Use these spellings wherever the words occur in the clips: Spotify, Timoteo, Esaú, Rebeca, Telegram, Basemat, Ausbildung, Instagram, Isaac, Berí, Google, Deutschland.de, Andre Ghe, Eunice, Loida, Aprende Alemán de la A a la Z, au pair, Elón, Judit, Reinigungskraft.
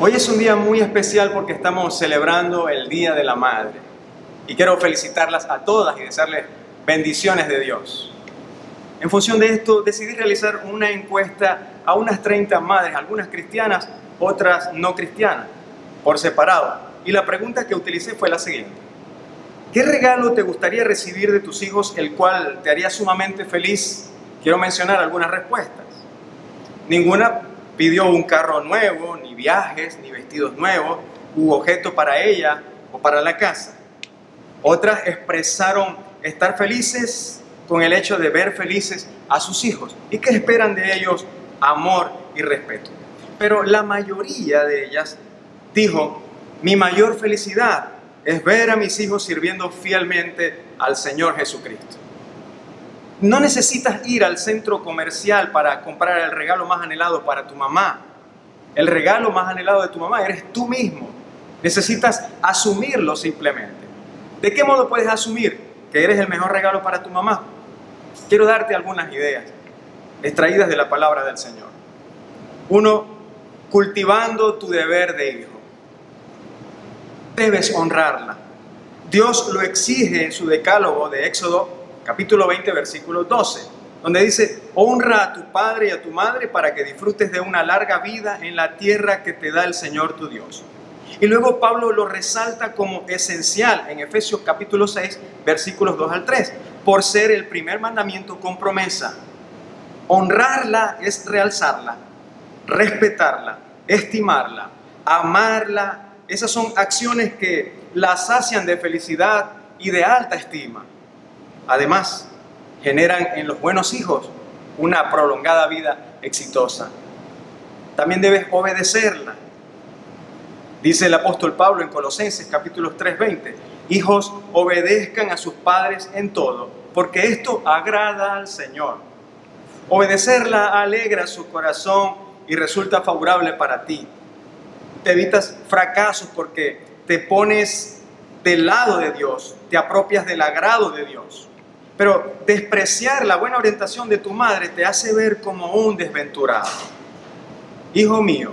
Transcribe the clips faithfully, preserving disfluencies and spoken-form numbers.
Hoy es un día muy especial porque estamos celebrando el Día de la Madre. Y quiero felicitarlas a todas y desearles bendiciones de Dios. En función de esto, decidí realizar una encuesta a unas treinta madres, algunas cristianas, otras no cristianas, por separado. Y la pregunta que utilicé fue la siguiente. ¿Qué regalo te gustaría recibir de tus hijos el cual te haría sumamente feliz? Quiero mencionar algunas respuestas. Ninguna pidió un carro nuevo, ni viajes, ni vestidos nuevos, u objeto para ella o para la casa. Otras expresaron estar felices con el hecho de ver felices a sus hijos y que esperan de ellos amor y respeto. Pero la mayoría de ellas dijo: mi mayor felicidad es ver a mis hijos sirviendo fielmente al Señor Jesucristo. No necesitas ir al centro comercial para comprar el regalo más anhelado para tu mamá. El regalo más anhelado de tu mamá eres tú mismo. Necesitas asumirlo simplemente. ¿De qué modo puedes asumir que eres el mejor regalo para tu mamá? Quiero darte algunas ideas extraídas de la palabra del Señor. Uno, cultivando tu deber de hijo. Debes honrarla. Dios lo exige en su decálogo de Éxodo, capítulo veinte, versículo doce, donde dice: honra a tu padre y a tu madre para que disfrutes de una larga vida en la tierra que te da el Señor tu Dios. Y luego Pablo lo resalta como esencial en Efesios capítulo seis, versículos dos al tres, por ser el primer mandamiento con promesa. Honrarla es realzarla, respetarla, estimarla, amarla. Esas son acciones que la sacian de felicidad y de alta estima. Además, generan en los buenos hijos una prolongada vida exitosa. También debes obedecerla. Dice el apóstol Pablo en Colosenses capítulo tres, veinte, hijos, obedezcan a sus padres en todo, porque esto agrada al Señor. Obedecerla alegra su corazón y resulta favorable para ti. Te evitas fracasos porque te pones del lado de Dios, te apropias del agrado de Dios. Pero despreciar la buena orientación de tu madre te hace ver como un desventurado. Hijo mío,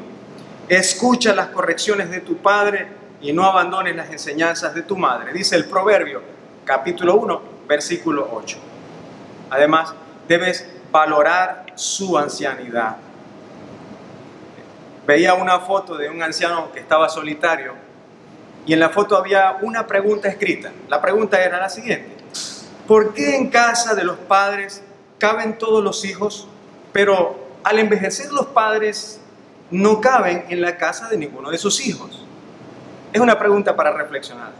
escucha las correcciones de tu padre y no abandones las enseñanzas de tu madre, dice el Proverbio, capítulo uno, versículo ocho. Además, debes valorar su ancianidad. Veía una foto de un anciano que estaba solitario y en la foto había una pregunta escrita. La pregunta era la siguiente: ¿por qué en casa de los padres caben todos los hijos, pero al envejecer los padres no caben en la casa de ninguno de sus hijos? Es una pregunta para reflexionar.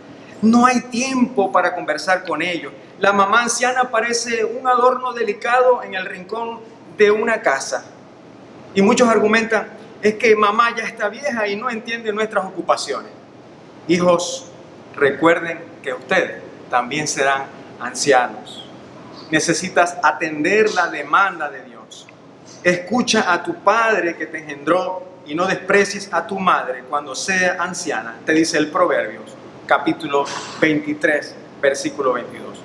No hay tiempo para conversar con ellos. La mamá anciana parece un adorno delicado en el rincón de una casa. Y muchos argumentan: es que mamá ya está vieja y no entiende nuestras ocupaciones. Hijos, recuerden que ustedes también serán ancianos. Necesitas atender la demanda de Dios. Escucha a tu padre que te engendró y no desprecies a tu madre cuando sea anciana, te dice el Proverbios, capítulo veintitrés, versículo veintidós.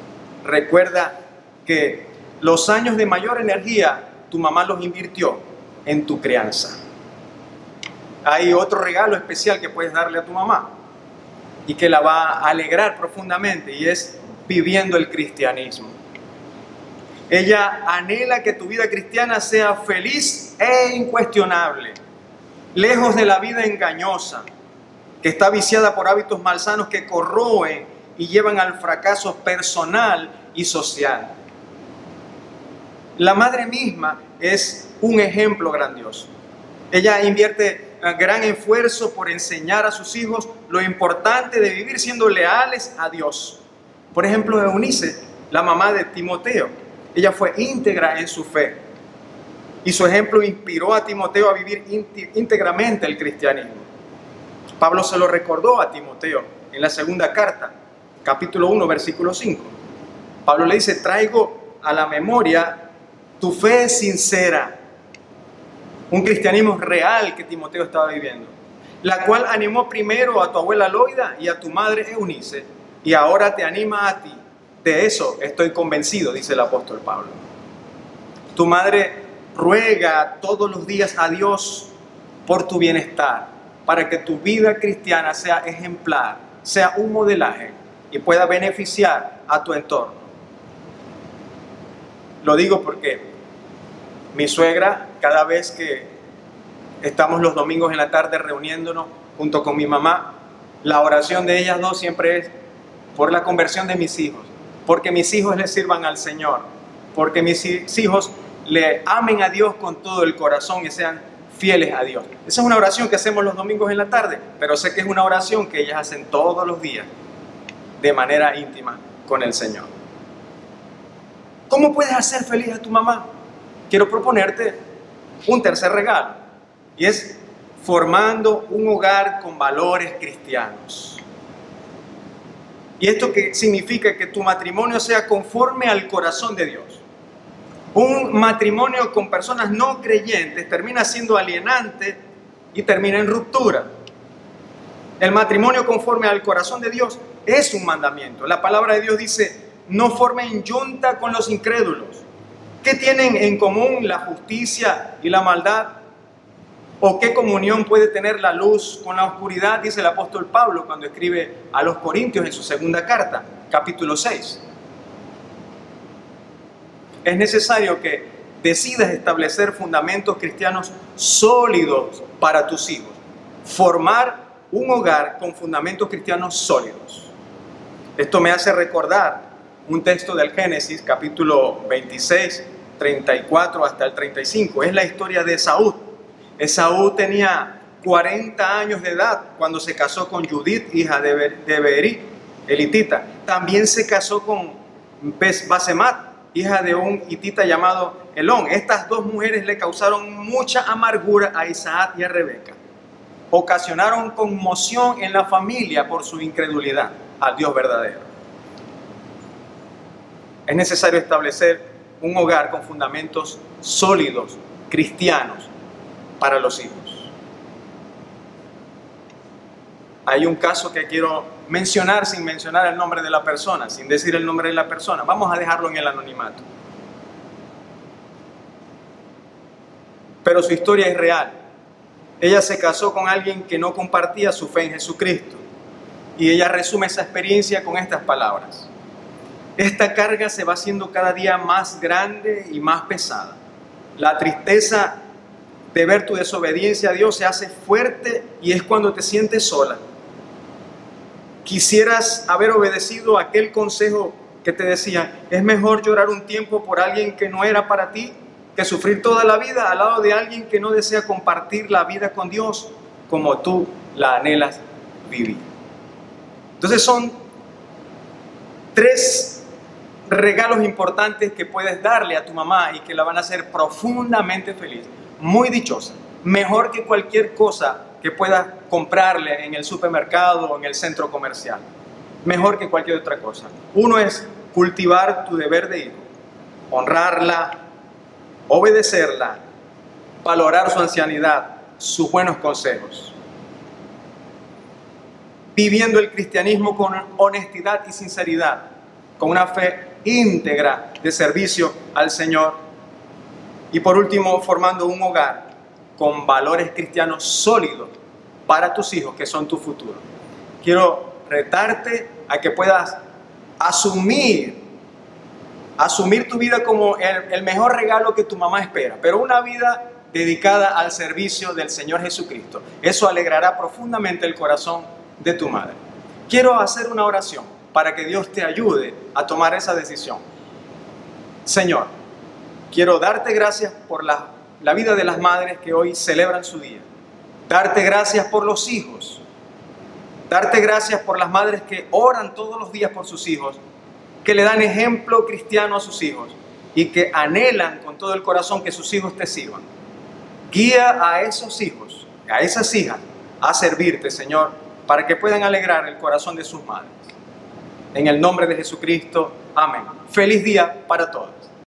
Recuerda que los años de mayor energía tu mamá los invirtió en tu crianza. Hay otro regalo especial que puedes darle a tu mamá y que la va a alegrar profundamente, y es viviendo el cristianismo. Ella anhela que tu vida cristiana sea feliz e incuestionable, lejos de la vida engañosa, que está viciada por hábitos malsanos que corroen y llevan al fracaso personal y social. La madre misma es un ejemplo grandioso. Ella invierte gran esfuerzo por enseñar a sus hijos lo importante de vivir siendo leales a Dios. Por ejemplo, Eunice, la mamá de Timoteo, ella fue íntegra en su fe y su ejemplo inspiró a Timoteo a vivir íntegramente el cristianismo. Pablo se lo recordó a Timoteo en la segunda carta, capítulo uno, versículo cinco. Pablo le dice: traigo a la memoria tu fe sincera. Un cristianismo real que Timoteo estaba viviendo, la cual animó primero a tu abuela Loida y a tu madre Eunice, y ahora te anima a ti. De eso estoy convencido, dice el apóstol Pablo. Tu madre ruega todos los días a Dios por tu bienestar, para que tu vida cristiana sea ejemplar, sea un modelaje y pueda beneficiar a tu entorno. Lo digo porque mi suegra, cada vez que estamos los domingos en la tarde reuniéndonos junto con mi mamá, la oración de ellas dos siempre es por la conversión de mis hijos, porque mis hijos le sirvan al Señor, porque mis hijos le amen a Dios con todo el corazón y sean fieles a Dios. Esa es una oración que hacemos los domingos en la tarde, pero sé que es una oración que ellas hacen todos los días de manera íntima con el Señor. ¿Cómo puedes hacer feliz a tu mamá? Quiero proponerte un tercer regalo, y es formando un hogar con valores cristianos. Y esto que significa que tu matrimonio sea conforme al corazón de Dios. Un matrimonio con personas no creyentes termina siendo alienante y termina en ruptura. El matrimonio conforme al corazón de Dios es un mandamiento. La palabra de Dios dice: no formen yunta con los incrédulos. ¿Qué tienen en común la justicia y la maldad? ¿O qué comunión puede tener la luz con la oscuridad? Dice el apóstol Pablo cuando escribe a los Corintios en su segunda carta, capítulo seis. Es necesario que decidas establecer fundamentos cristianos sólidos para tus hijos. Formar un hogar con fundamentos cristianos sólidos. Esto me hace recordar un texto del Génesis, capítulo veintiséis, treinta y cuatro hasta el treinta y cinco. Es la historia de Esaú. Esaú tenía cuarenta años de edad cuando se casó con Judit, hija de, Ber de Berí, el hitita. También se casó con Basemat, hija de un hitita llamado Elón. Estas dos mujeres le causaron mucha amargura a Isaac y a Rebeca. Ocasionaron conmoción en la familia por su incredulidad al Dios verdadero. Es necesario establecer un hogar con fundamentos sólidos, cristianos, para los hijos. Hay un caso que quiero mencionar sin mencionar el nombre de la persona, sin decir el nombre de la persona. Vamos a dejarlo en el anonimato. Pero su historia es real. Ella se casó con alguien que no compartía su fe en Jesucristo. Y ella resume esa experiencia con estas palabras: esta carga se va haciendo cada día más grande y más pesada. La tristeza de ver tu desobediencia a Dios se hace fuerte y es cuando te sientes sola. Quisieras haber obedecido aquel consejo que te decía: es mejor llorar un tiempo por alguien que no era para ti que sufrir toda la vida al lado de alguien que no desea compartir la vida con Dios como tú la anhelas vivir. Entonces son tres regalos importantes que puedes darle a tu mamá y que la van a hacer profundamente feliz, muy dichosa, mejor que cualquier cosa que puedas comprarle en el supermercado o en el centro comercial, mejor que cualquier otra cosa. Uno es cultivar tu deber de hijo, honrarla, obedecerla, valorar su ancianidad, sus buenos consejos, viviendo el cristianismo con honestidad y sinceridad, con una fe íntegra de servicio al Señor. Y por último, formando un hogar con valores cristianos sólidos para tus hijos, que son tu futuro. Quiero retarte a que puedas asumir, asumir tu vida como el, el mejor regalo que tu mamá espera, pero una vida dedicada al servicio del Señor Jesucristo. Eso alegrará profundamente el corazón de tu madre. Quiero hacer una oración para que Dios te ayude a tomar esa decisión. Señor, quiero darte gracias por la, la vida de las madres que hoy celebran su día. Darte gracias por los hijos. Darte gracias por las madres que oran todos los días por sus hijos, que le dan ejemplo cristiano a sus hijos y que anhelan con todo el corazón que sus hijos te sirvan. Guía a esos hijos, a esas hijas, a servirte, Señor, para que puedan alegrar el corazón de sus madres. En el nombre de Jesucristo. Amén. Feliz día para todos.